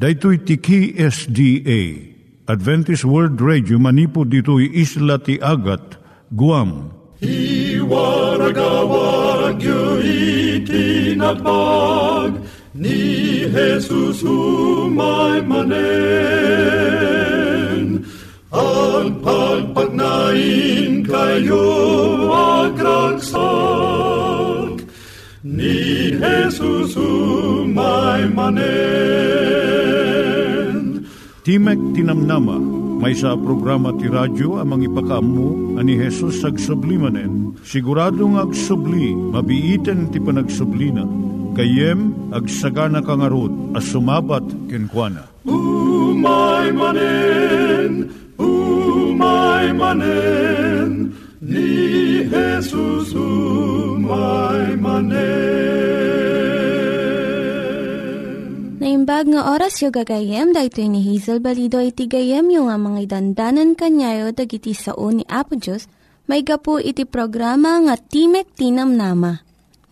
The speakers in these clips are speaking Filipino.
Daitui ti KSDA, Adventist World Radio, manipod ditoy isla ti Agat, Guam. I waragawag yu itinatpag, ni Jesus umay manen. Ang pagpagnain kayo agkansak, ni Jesus umay manen. Timek ti Namnama, maysa programa ti radyo amang ipakaammo ani Jesus agsublimanen. Siguradong agsubli, mabiiten ti panagsublina. Kayem agsagana kangarod a sumabat kenkuana. Umay manen, ni Jesus umay manen. Naimbag nga oras yung gagayem, dahil ni Hazel Balido iti gagayem yung nga mga dandanan kanyayo dag iti sao ni Apo Diyos, may gapu iti programa nga Timek ti Namnama.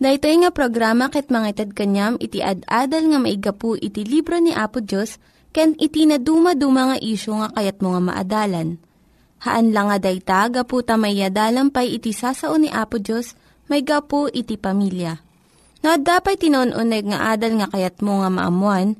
Dahil nga programa ket mangited kanyam iti ad-adal nga may gapu iti libro ni Apo Diyos, ken iti na dumaduma nga isyo nga kayat mga maadalan. Haan lang nga dayta, gapu tamayadalam pay iti sao ni Apo Diyos, may gapu iti pamilya. No, dapay tinon-uneg nga adal nga kayat mo nga maamuan,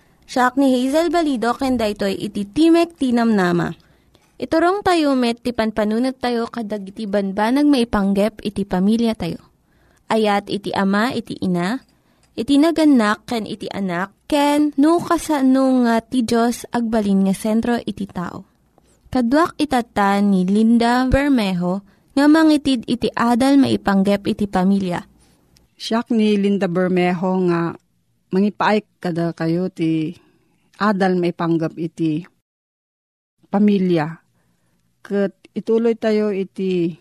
Siya ni Hazel Balido, ken daytoy iti Timek ti Namnama. Iturong tayo met, ti panpanunat tayo kadag iti banbanag maipanggep iti pamilya tayo. Ayat iti ama, iti ina, iti naganak, ken iti anak, ken no kasano nga ti Diyos agbalin nga sentro iti tao. Kaduak itata ni Linda Bermejo, nga mangitid iti adal maipanggep iti pamilya. Siak ni Linda Bermejo nga mangipaayk kada kayo ti adal maipanggep iti pamilya. Ket ituloy tayo iti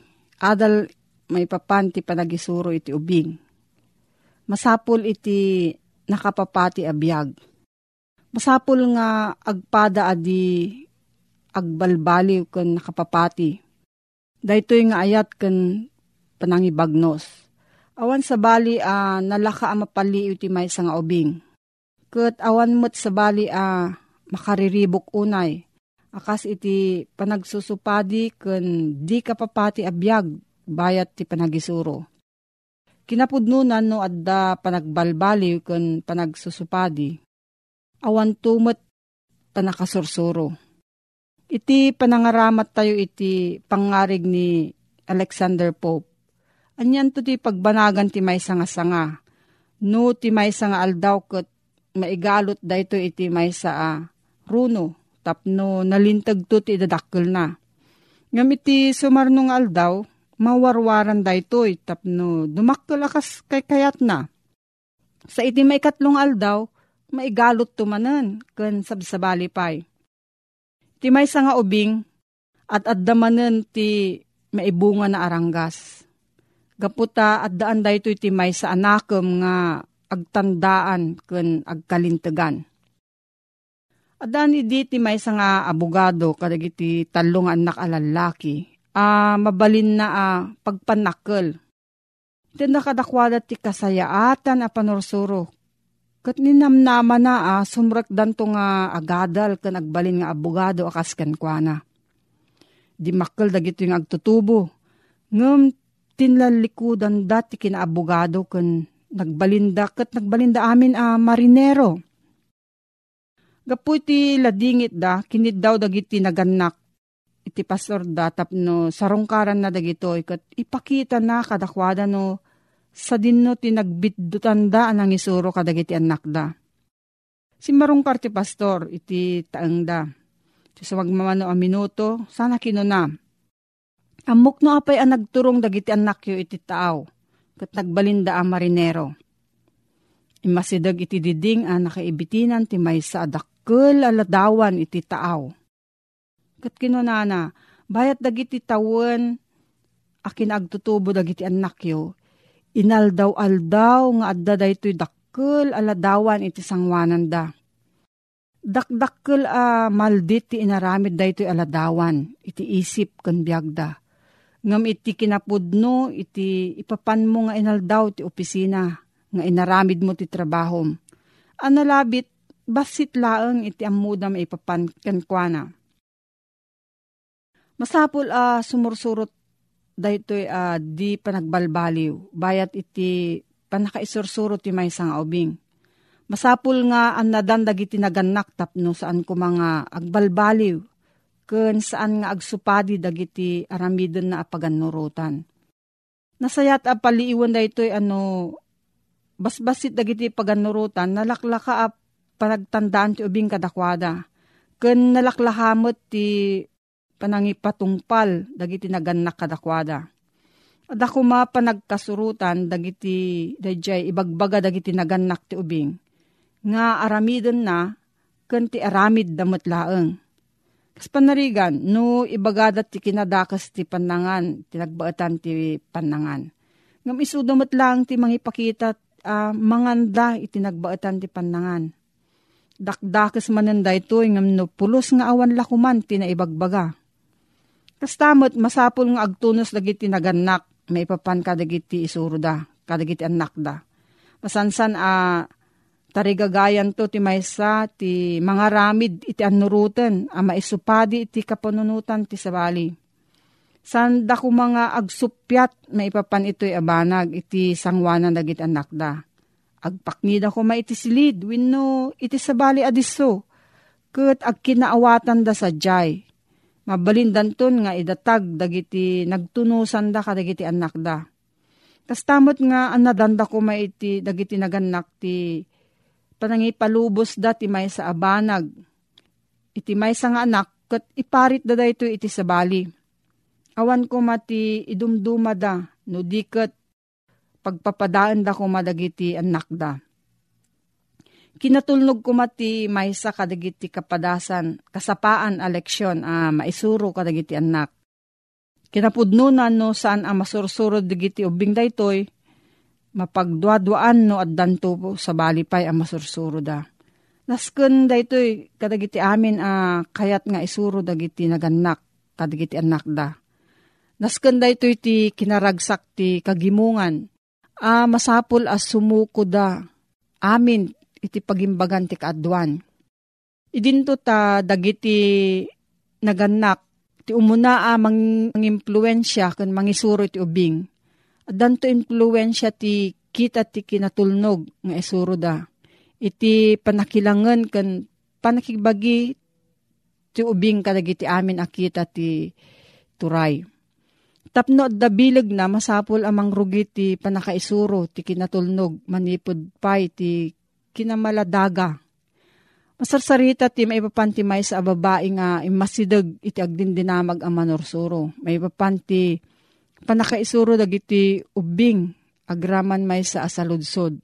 adal maipapan ti panagisuro iti ubing. Masapul iti nakapapati abiyag. Masapul nga agpada adi agbalbaliw ken nakapapati. Daytoy nga ayat ken panangibagnos. Awan sa bali nalaka a mapaliw ti maysa nga ubing. Ket awan met sa bali makariribok unay. Akas iti panagsusupadi ken di kapapati abiyag bayat ti panagisuro. Kinapudnunan no adda panagbalbaliw ken panagsusupadi. Awan tumet panakasursuro. Iti panangaramat tayo iti pangarig ni Alexander Pope. Anyan to ti pagbanagan ti maysa nga sanga. No ti maysa nga aldaw ket maigalot dayto iti maysa runo tapno nalintag to ti dadakkel na. Ngam iti sumarno nga aldaw mawarwaran daytoy tapno dumakkel akas kaykayat na. Sa iti maikatlong aldaw maigalot tumanen ken sabsabali pay. Ti maysa nga ubing at addamanen ti maibunga na aranggas. Gaputa addaan daytoy ti maysa anakem nga agtandaan ken agkalintegan. Addaan idi ti maysa nga abogado kadagiti tallo nga anak a lalaki mabalin na pagpanakkel. Iti nakadakwada ti kasayaatan a panursuro. Kat ninamnama na sumrek danto nga agadal ken agbalin nga abogado akas kenkuana. Di makkel dagito yung agtutubo. Ngem tinlalikudan dati kinaabogado ken nagbalinda ket nagbalinda amin marinero. Gapu ti ladingit da kiniddaw dagiti naganak. Iti pastor da tapno sarungkaran na dagitoy ket ipakita na kadakwada no sa dinno ti nagbidutanda anang isuro kadagiti anak da. Si marungkar ti pastor iti taeng da. So magmamano a minuto, sana kinuna. Amok no apay ang nagturong dagiti anak yu iti taaw, ket nagbalinda a marinero. Imasidag iti diding a nakaibitinan ti maysa adakkel aladawan iti taaw. Kat kinunana, bayat dagiti tawon, akin agtutubo dagiti anak yo. Inaldaw-aldaw nga adda daytoy dakkel aladawan iti sangwanan da. Dakdakkel a maldit ti inaramid daytoy aladawan iti isip ken biagda. Ngam iti kinapudno iti ipapan mo nga inaldaw ti opisina nga inaramid mo ti trabahom. Ano labit basit laeng iti ammuda maipapan kenkwana. Masapul a sumursurot daytoy di panagbalbaliw, bayat iti panakaisursuro ti maysang aubing. Masapul nga an nadandag iti naganak tapno saan ko mga agbalbaliw, ken saan nga agsupadi dagiti aramiden na apagannurutan. Nasayat a paliiwan daytoy ano basbasit dagiti pagannurutan, nalaklaka a panagtandaan ti ubing kadakwada, ken nalaklahamot ti panangipatungpal dagiti naganak kadakwada. Ada kuma panagkasurutan dagiti dayjay ibagbaga dagiti naganak ti ubing nga aramiden na ken ti aramid damot laeng. Kas panarigan no ibagada ti kinadakas ti panangan ti nagbaetan ti panangan. Ngam isudamot laeng ti mangipakita manganda iti nagbaetan ti panangan. Dakdakes manenday to ngam no pulos nga awan lakuman ti naibagbaga. Kas tamot masapul nga agtunos dagiti naganak, maipapan kadagiti isuro da, kadagiti anak da. Masansan a tarigagayan to ti maysa ti mangaramid iti annuruten, a maisupadi iti kapanunutan ti sabali. Sanda ko mga agsupyat, maipapan ito'y abanag iti sangwanan dagiti anak da. Agpaknida ko maitisilid, winno iti sabali adiso, ket agkinaawatan da sadyay. Mabalindan ton nga idatag dagiti nagtunusan da kadagiti anak da. Tas tamot nga anadanda ko maiti dagiti naganak ti panangipalubos da ti maysa abanag. Iti maysa nga anak ket iparit da daytoy iti sabali. Awan ko mati idumduma da no diket pagpapadaan da ko madagiti anak da. Kinatulnog ko mati maysa kadagiti kapadasan, kasapaan a leksyon a maisuro kadagiti anak. Kinapudno na no saan a masursuro dagiti ubing daytoy, mapagduaduan no addan to sa balipay a masursuro da. Nasken daytoy kadagiti amin a kayat nga isuro dagiti naganak kadagiti anak da. Nasken daytoy ti kinaragsak ti kagimungan a masapul a sumuko da amin iti pagimbagan ti kaaduan. Idinto ta dagiti naganak ti umuna a mangimpluensya ken mangisuro ti ubing. Addanto impluensya ti kita ti kinatulnog nga isuro da. Iti panakilangen ken panakibagi ti ubing kadagiti amin akita ti turay. Tapno adda bileg na masapol amang rugi ti panakaisuro ti kinatulnog manipod pay ti kinamaladaga. Masarsarita ti maipapanti maysa a babae nga imasideg iti agdindinamag a manursuro. Maipapanti panakaisuro dagiti ubing agraman maysa a saludsod.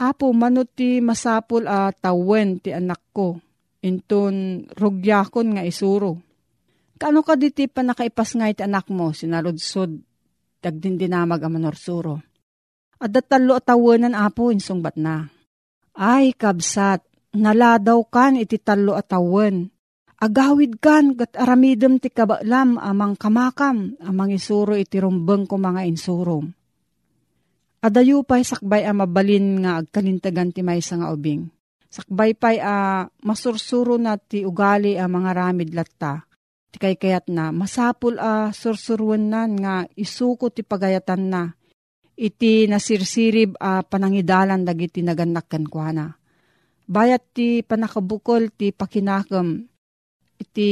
Apo manut ti masapol a tawen ti anak ko inton rugyakon nga isuro. Kaano ka diti panakaipas nga iti anak mo sinaludsod agdindinamag a manursuro. At datalo tawenan apo insungbat na. Ay, kabsat, naladaw kan iti talo atawen. Agawid kan gat aramidem ti kabaklam amang kamakam, amang isuro iti rumbeng ko mga insurom. Adayo pa'y sakbay a mabalin nga agkalintagan ti maysa nga ubing. Sakbay pa'y a masursuro na ti ugali a mga ramid latta. Ti kaykayat na masapul a sursurwen nan nga isuko ti pagayatan na. Iti nasirsirib a panangidalan dagiti naganak kenkwana. Bayat ti panakabukol ti pakinakam. Iti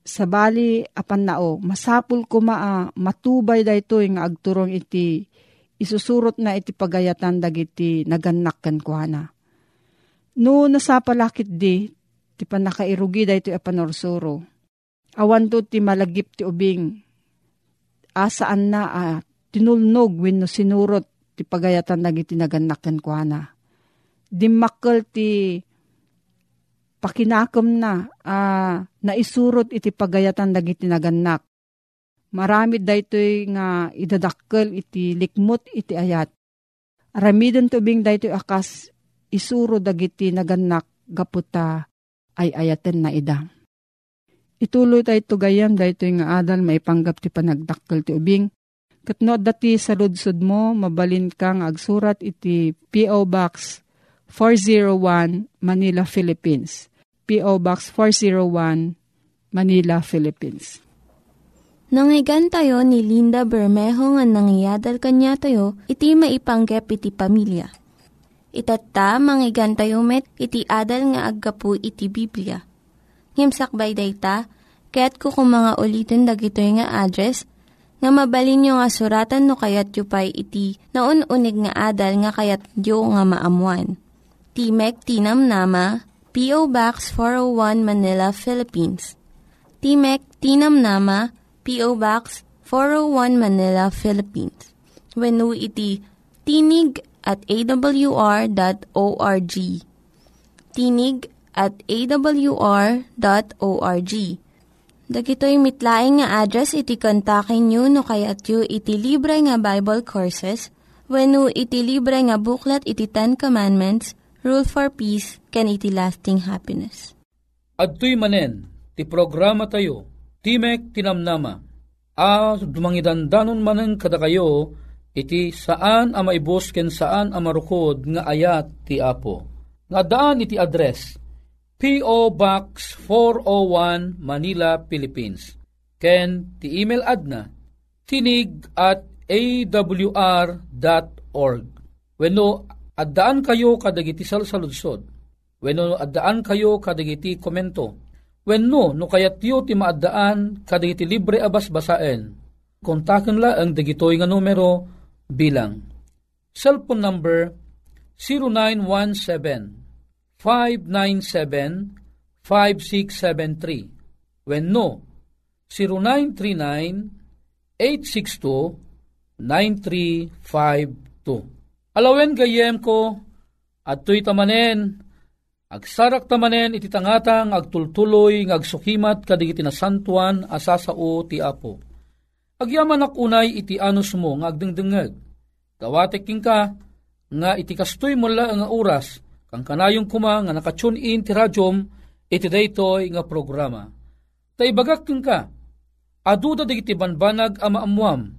sabali apan nao. Masapul kuma matubay daytoy nga agturong iti isusurot na iti pagayatan dagiti naganak kenkwana. No nasapalakit di ti panakairugi daytoy apanorsuro. Awan to ti malagip ti ubing. Asaan na tinulnog wenno sinurot ti pagayatan dagiti naganak kenkwana. Dimmakkel ti pakinakom na, naisurot iti pagayatan dagiti naganak. Maramid da ito'y nga idadakkel iti likmot iti ayat. Aramidon tubing da ito'y akas isuro dagiti naganak gaputa ay ayaten na ida. Ituloy tayo ito gayam da ito'y nga adal maipanggap ti panagdakkel ti ubing. Katno dati sa ludsud mo, mabalin kang agsurat iti P.O. Box 401 Manila, Philippines. P.O. Box 401, Manila, Philippines. Nangyigan tayo ni Linda Bermejo nga nangyadal kanya tayo, iti maipanggep iti pamilya. Itata, mangyigan tayo met, iti adal nga aggapu iti Biblia. Ngimsakbay dayta, kaya't kukumanga ulitin dagito nga address nga mabalin nyo nga suratan no kayat yu pa'y iti na un-unig nga adal nga kayat yu nga maamuan. Timek ti Namnama, P.O. Box 401 Manila, Philippines. Timek ti Namnama, P.O. Box 401 Manila, Philippines. Wenno iti tinig@awr.org. tinig@awr.org. Dagitoy mitlaing nga address iti kontakin nyo no kayat yu iti libre nga Bible Courses wenno iti libre nga buklat iti Ten Commandments, Rule for Peace, ken iti Lasting Happiness. Adtoy manen, ti programa tayo, Timek ti Namnama. Dumangidandanon manen kada kayo, iti saan a maibos ken saan a marukod nga ayat ti Apo. Nga daan iti address, P.O. Box 401 Manila, Philippines. Ken ti email adna tinig@awr.org. Wenno addaan kayo kadagiti salsaludsod. Wenno addaan kayo kadagiti komento. Wenno no kayatyo ti maaddaan kadagiti libre abasbasaen. Kontaken la ang dagitoy nga numero bilang cellphone number 0917-597-5673. When no, 0939-862-9352. Alawen gayem ko, at tuy tamanen, agsarak tamanen iti tangatang agtultuloy, ngagsukimat kadigiti na santuan, asasao ti Apo. Agyaman akunay iti anus mo, ngagdengdengag. Kawateking ka, nga iti kastoy mo la nga oras, ang kanayong kuma nga nakatune in ti radyom iti daytoy nga programa. Taibagak ken ka, aduda digiti banbanag a maamuam,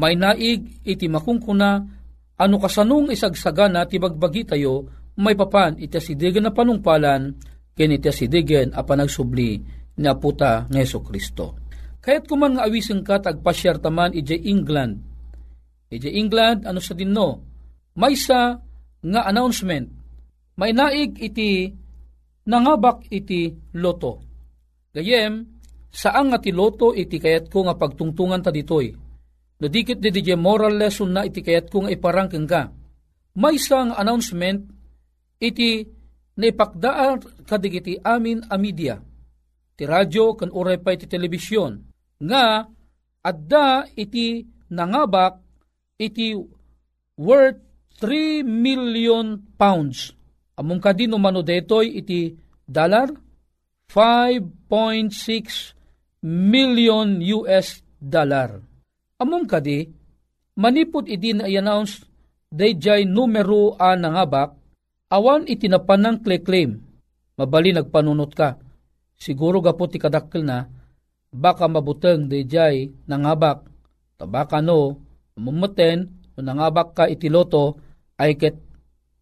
may naig iti makungkuna, ano kasanung isagsagana ti bagbagi tayo, may papan iti asidigen na panungpalan, ken iti asidigen a panagsubli ni Apo ta nga Jesucristo. Kayat kuman nga awisen ka tagpasyar taman iti England. Iti England ano sa dinno? Maysa nga announcement. May naig iti nangabak iti loto. Gayem, saan nga ti loto iti kayat ko nga pagtungtungan ta ditoy. No dikit di DJ moral lesson na iti kayat ko nga iparangkeng ka. May isang announcement iti naipakdaan kadigiti amin a media. Ti radyo kan uray pa iti telebisyon. Nga, adda iti nangabak iti worth 3 million pounds. Among kadino mano detoy iti dollar, 5.6 million US dollar. Among kadi, manipod iti na i-announce dayjay numero a nangabak, awan iti napanang claim. Mabali nagpanunot ka. Siguro gapo ti kadakkel na, baka mabuteng dayjay nangabak. Tabaka no, mumuten, nangabak ka iti loto, ay ket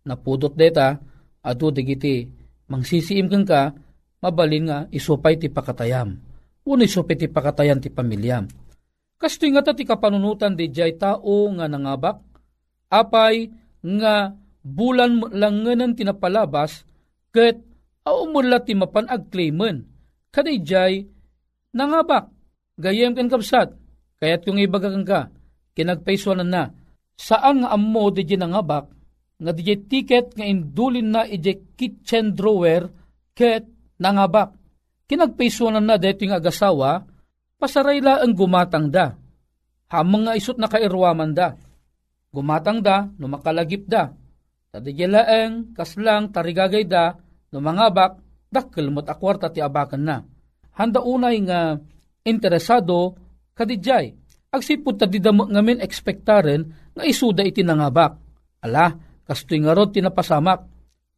napudot deta, adu digiti, mangsisiim kang ka, mabalin nga isupay ti pakatayam. Una isupay ti pakatayam ti pamilyam. Kastoy nga ta ti kapanunutan di jay tao nga nangabak, apay nga bulan langanan tinapalabas, ket aumula ti mapanagklaimen, kaday jay nangabak, gayem kan kapsat, kaya't kung ibagagan ka, kinagpaiswanan na, saan nga ammo di jay nangabak, nga DJ ticket nga indulin na ije kitchen drawer ket nangabak. Kinagpisunan na dito yung agasawa, pasarayla ang gumatang da. Hamang nga isot na kairwaman da. Gumatang da, numakalagip da. Tadijelaeng kaslang tarigagay da, numangabak, dakkel met akwarta ti abaken na. Handa unay nga interesado kadidjay. Agsipud ta didamo ngamin ekspektaren nga isuda iti nangabak. Ala, kastoy nga rod tinapasamak.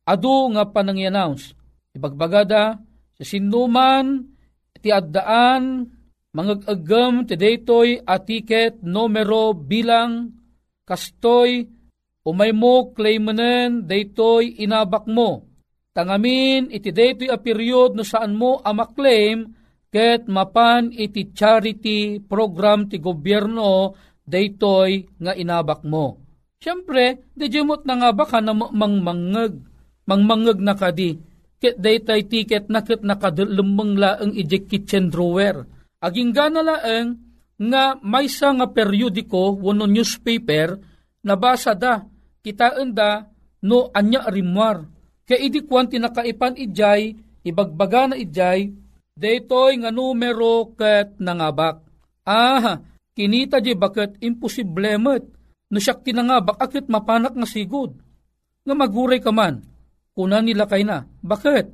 Adu nga panang-announce. Ibagbagada sa sinuman ti addaan mangag-agam ti daytoy a ticket numero bilang kastoy umay mo claimanen daytoy inabak mo. Tangamin iti daytoy a period no saan mo a maklaim ket mapan iti charity program ti gobyerno daytoy nga inabak mo. Siyempre, dijimot na nga baka na mangmangag na kadi. Ket daytoy ticket na ket nakadalumang laeng ijek kitchen drawer. Aging gana laeng nga maysa nga periodiko wano newspaper nabasa da, kitaan da, no anya rimwar. Kaya idikwan tinakaipan ijay, ibagbaga na ijay, daytoy nga numero ket nangabak. Aha, kinita di bakit imposiblemet, no siyak tinangabak akit mapanak nga sigod. Nga maguray ka man, kunan nila kay na. Bakit?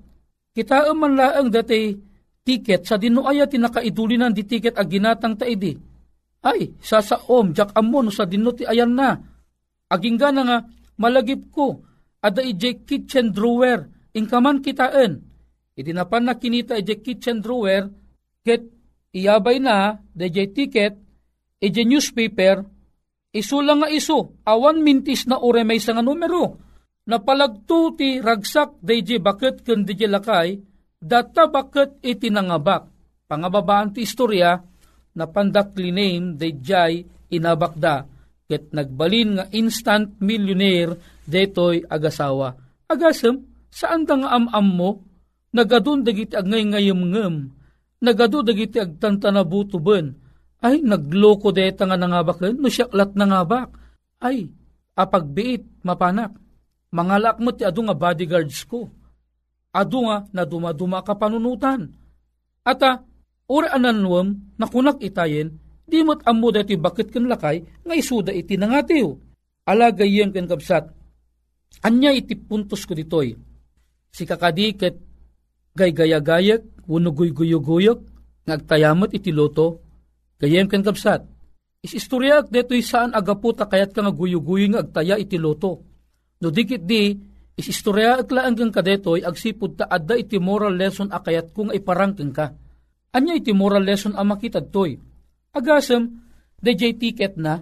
Kitaan man laang dati tiket, sa dinuaya tinakaidulinan di tiket a ginatang taidi. Ay, sasaom, jak amon, sa dinuti ayan na. Aging gana nga, malagip ko, ada ijay kitchen drawer, inkaman kitaan. Idinapan na kinita ijay kitchen drawer, ket iyabay na, da ijay ticket, ijay newspaper, isu lang nga isu, awan mintis na ure may isang numero. Napalagto ti ragsak da ijay bakit kun da ijay lakay, data bakit itinangabak. Pangababaan ti istorya, napandakli name da ijay inabakda. Ket nagbalin nga instant millionaire detoy agasawa. Agasem, saan da nga am-am mo? Nagadun dagiti agngay ngayem-ngem. Nagadun dagiti agtantanabutuben. Ay, nagloko deta nga nangabaken. No siyaklat nangabak. Ay, apagbiit, mapanak. Mangalak mo ti adu nga bodyguards ko. Adu nga na dumaduma ka panunutan. Ata, ura ananwam na kunak itayen, di mo't ammo dati bakit ken lakay nga isuda iti nangatiw. Alagayem ken kabsat. Anya iti puntos ko ditoy. Si kakadiket gaygayagayak wenno guyguyuguyok nagtayamot iti loto. Gayem ken kabsat. Isistoryak detoy saan agaputa kayat ka nga guyuguy nga agtaya iti loto. No dikit di isistoryak laeng ken kadetoy agsipud ta adda iti moral lesson akayat ko nga iparangken ka. Anya iti moral lesson a makitadtoy. Agasem, DJ ticket na,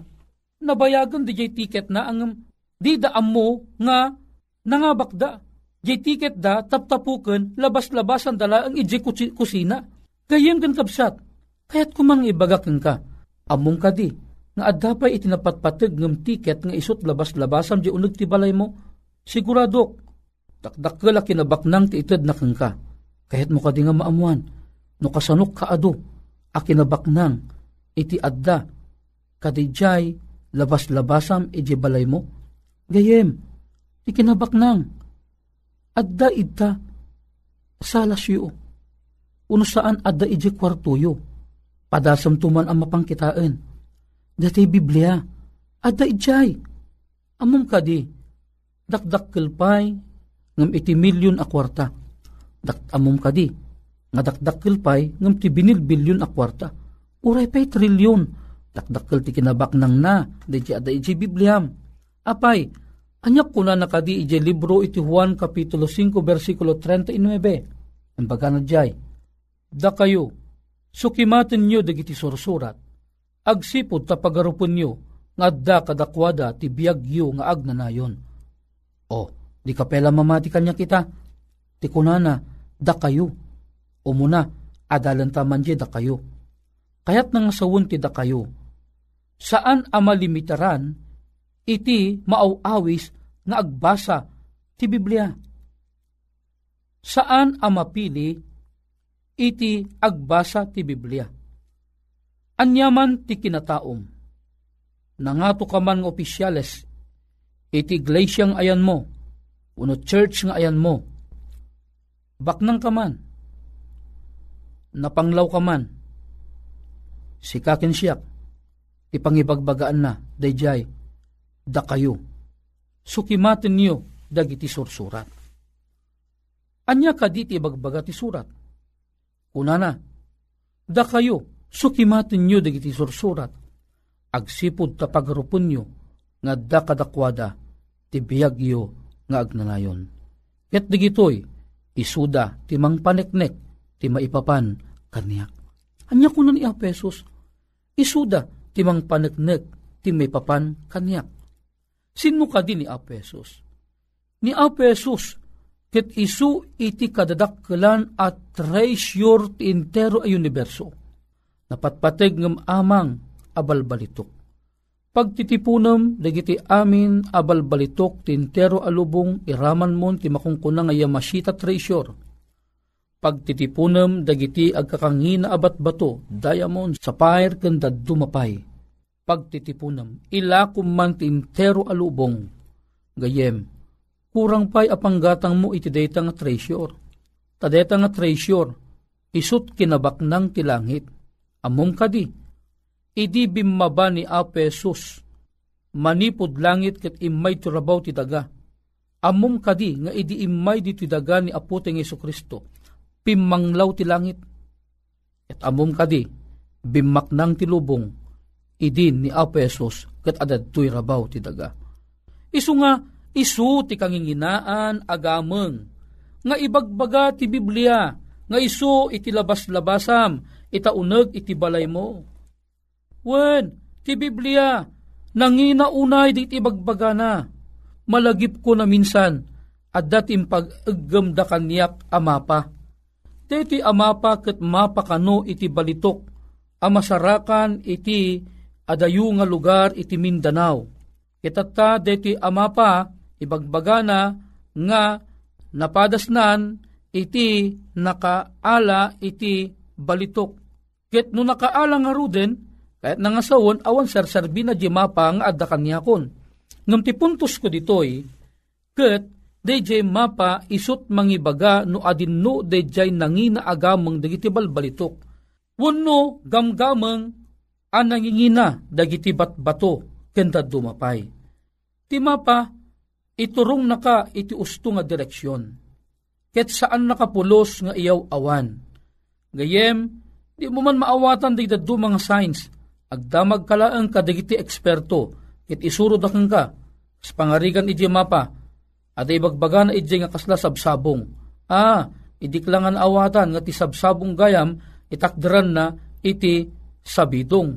nabayagan DJ ticket na, ang di daam mo nga nangabak da. DJ ticket da, taptapuken, labas-labasan dala ang DJ kusina. Gayem kan kabsat, kaya't kumang ibagakin ka. Among ka di, nga adapay itinapatpateg ng ticket nga isot labas-labasan di unag tibalay mo. Siguradok, takdakala kinabak nang tiitad na kang ka. Kaya't mo ka di nga maamuan, no kasanok ka ado, akinabak nang iti adda, kadijay, labas-labasam, iti balay mo. Gayem, ikinabak nang, adda idda, salas yu, uno saan adda iti kwartuyo, padasam tuman ang mapangkitaan, dati Biblia, adda ijay, among kadi, dakdakkel pay, ngam iti milyon a kwarta, among kadi, nga dakdakkel pay, ngam ti binil-bilyon a kwarta, uray pa'y trilyon, dakdakkel ti kinabak nang na, dayjay ada ijay Bibliam. Apay, anyak ko na nakadi ijay libro iti Juan Kapitulo 5, versikulo 39. Ang baga na jay, da kayo, sukimaten nyo dagiti sursurat, agsipod tapagarupon nyo, nga da kadakwada ti biyag yu nga agnanayon. O, di kapela mamati kanya kita, ti kunana, da kayo, o muna, adalantaman jay da kayo. Kaya't nang sawon ti da kayo, saan amalimitaran iti maaw-awis nga agbasa ti Biblia? Saan amapili iti agbasa ti Biblia? Anyaman ti kinataom, nangato ka man ng opisyales, iti iglesia nga ayan mo, uno church nga ayan mo, baknang ka man, napanglaw ka man, si kakin siyak, ipangibagbagaan na, dayjay, da kayo, sukimaten niyo, dagiti sursurat. Anya kaditi bagbagat isurat. Kunana, da kayo, sukimatin nyo dagiti sursurat, agsipod tapagropon nyo, nga da kadakwada, tibiyag yo, nga agnanayon. Ket digitoy, isuda, timang paneknek, timaipapan, kaniak. Anya kunan ni Apesos, isuda, timang paneknek, timaipapan, kaniak. Sino ka din ni Apesos? Ni Apesos, ket isu iti kadadakkelan at treasure ti entero a universo. Napatpateg ngem amang abalbalitok. Pagtitipunem dagiti amin abalbalitok ti entero a lubong iraman mon ti makungkunang a yamasita treasure. Pagtitipunem dagiti agkakangina abatbato, diamond, sapphire ken daddu mapay. Pagtitipunem ilakum man ti entero a lubong gayem. Kurang pa'y apanggatang mo iti data nga treasure. Ta data nga treasure, isut kinabak ng tilangit. Amom kadi, idi bimaba ni Apesos, manipod langit ket imay turabaw ti daga. Amom kadi, nga idi imay di ti daga ni apoteng Jesucristo, pimanglaw ti langit. At amom kadi, bimak ng tilubong, idi ni Apesos, ket adadtoy rabaw ti daga. Isu nga, isu ti kanginginaan agameng nga ibagbaga ti Biblia nga isu iti labas-labasam itauneg iti balay mo. Wen ti Biblia nanginaunay di ibagbaga na malagip ko na minsan adda ti pag-eggem da kaniak amapa. Deti amapa ket mapakano iti balitok amasarakan iti adayu nga lugar iti Mindanao. Kitatta deti amapa ibagbagana nga napadasnan iti nakaala iti balitok. Ket no nakaala nga ruden, kahit nangasawon awan sarsarbi na jemapa nga adda kaniakon. Ngem ti puntos ko ditoy, ket dejay mapa isut mangibaga no adinno dejay nangina agameng dagiti balbalitok. Wenno gamgameng a nangingina dagiti batbato ken daddu mapay. Ti mapa iturong naka iti usto nga direksyon. Ket saan nakapulos nga iyaw awan. Gayem, di mo man maawatan di daddu mga signs. Agdamag kalaan ka digiti eksperto. Ket isurod akang ka. Sa pangarigan iti mapa. At ibagbaga na iti nga kasla sabsabong. Idiklangan awatan nga ti sabsabong gayam itakderan na iti sabidong.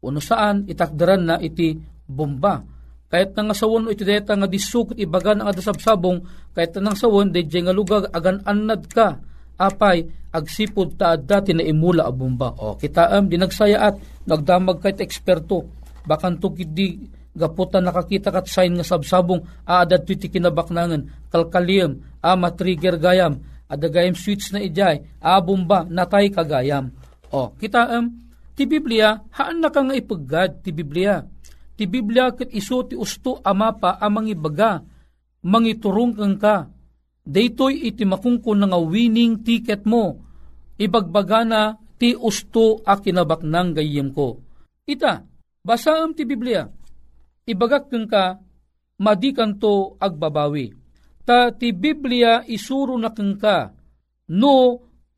Uno saan itakderan na iti bomba. Kahit nangasawon iti deta nga disukot ibagan ang adasabsabong, kahit nangasawon deti nga lugar agan anad ka, apay agsipod ta adda tinaimula a bomba. O kitaam dinagsaya at nagdamag kahit eksperto, bakan tukid di gaputan nakakita kat sign nga sabsabong aadad ti kinabaknangen, kalkaliem, matrigger gayam, adagayam switch na ijay, bomba natay kagayam. O kitaam ti Biblia, haan na ka nga ipaggad ti Biblia. Ti Biblia ket isu ti usto amapa amang ibaga, mangiturong kang ka. Daytoy iti makungkon nga winning ticket mo. Ibagbaga na ti usto a kinabaknang gayem ko. Ita, basaam ti Biblia. Ibagak kang ka, madikan to agbabawi. Ta ti Biblia isuro na kang ka, no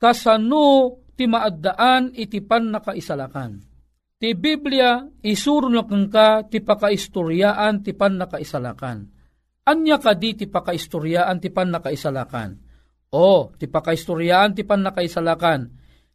kasano ti maaddaan iti pannakaisalakan. Ti Biblia isuro na kengka ti pakaistoryaan ti pannakaisalakan. Anya kadi ti pakaistoryaan ti pannakaisalakan. O ti pakaistoryaan ti pannakaisalakan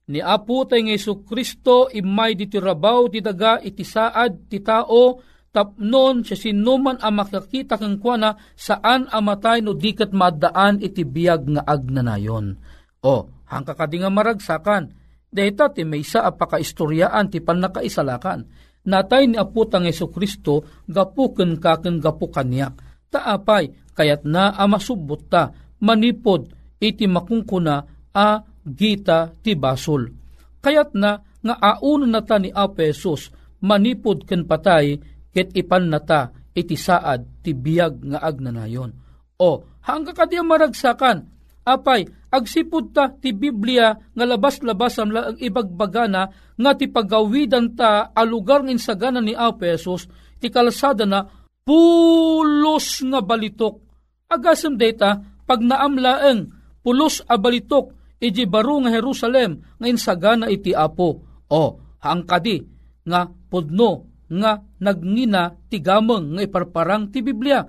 ni Apo tay nga Jesucristo immay ditirabaw ti daga iti saad ti tao tapnon sa sinuman a makakita kengkuana saan amatay no diket maaddaan iti biag nga agnanayon. O ang kakadinga maragsakan, dahita ti may isa apakaistoryaan ti pannakaisalakan. Natay ni aputang Jesucristo, gapuken kaken gapukaniak. Taapay, kayat na amasubot ta, manipod, iti makungkuna, gita ti basol. Kayat na, nga auno na ta ni Apesos, manipod ken patay, ket ipan na ta, iti saad, ti biag nga agnanayon. O, ang kakadinga maragsakan, apay, agsipud ta ti Biblia nga labas-labas ang laang ibagbagana nga ti pagawidan ta a lugar ng insagana ni Apesos ti kalsada na pulos nga balitok. Agasem data pag naamlaeng pulos abalitok iji baro nga Jerusalem ngayon sagana iti Apo. O, haangkadi nga pudno nga nagngina tigameng nga iparparang ti Biblia.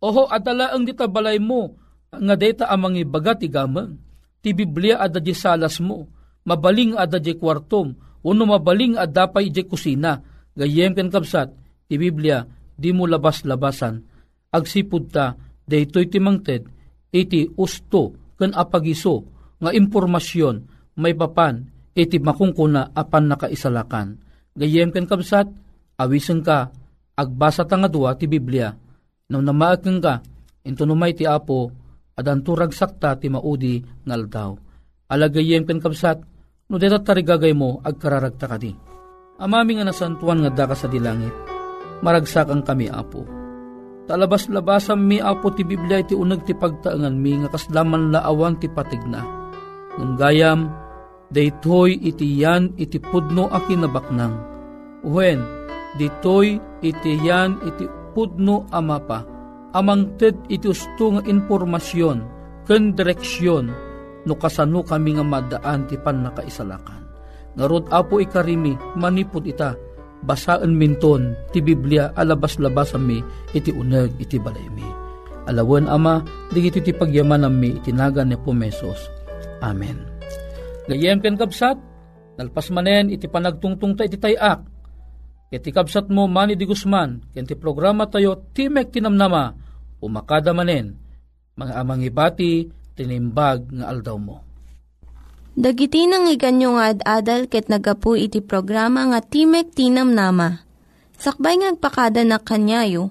Oho adala ang ditabalay mo nga data amang ibaga tigameng. Ti Biblia ada di salas mo, mabaling ada di kwartom, uno mabaling ada pa'y di kusina. Gayem ken kapsat, ti Biblia di mo labas-labasan. Agsipud ta, daytoy timangted, iti usto ken apagiso nga impormasyon may papan iti makungkuna apan nakaisalakan. Gayem ken kapsat, awisen ka, agbasa ta nga dua ti Biblia. Nang namaaken ka, into numay ti Apo, adanturag sakta ti maudi ngaldaw. Alagayem ken kapsat, no deta tarigagay mo agkararagta kadi. Amami nga nasantuan nga daka sa dilangit, maragsakan kami Apo. Talabas-labasam mi Apo ti Biblia iti uneg ti pagtaengan mi nga kaslaman laawan ti patigna. Nunggayam daytoy iti yan iti pudno a kinabaknang. Uhen daytoy iti yan iti pudno a mapa. Amangted iti usto nga impormasyon ken direksyon no kasano kami nga madaan ti pannakaisalakan. Ngarod Apo ikarimi manipud ita basaan minton ti Biblia alabas-labasami iti uneg iti balaymi. Alawen Ama digiti ti pagyamanammi itinagan ni Pumesos. Amen. Gayem ken kapsat nalpas manen iti panagtungtong ta iti tayak. Iti kabsat mo Manny Di Guzman, kenti programa tayo Timek ti Namnama, umakada manen, mga amang ibati, tinimbag nga aldaw mo. Dagiti nang iganyo nga ad-adal ket nagapu iti programa nga Timek ti Namnama. Sakbay ngagpakada na kanyayo,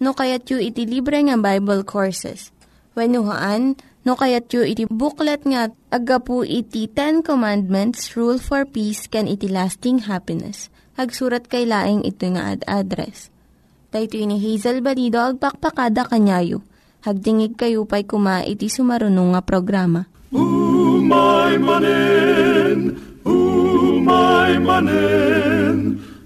no kayatyo iti libre nga Bible Courses. Wenno haan no kayatyo iti booklet nga agapu iti Ten Commandments, Rule for Peace, can iti lasting happiness. Hagsurat kay laing ito nga ad-address. Daytoy ni Hazel Balido agpakpakada kanyayo. Hagdingig kayo pa'y kuma iti sumarunong nga programa. Umay manen, umay manen.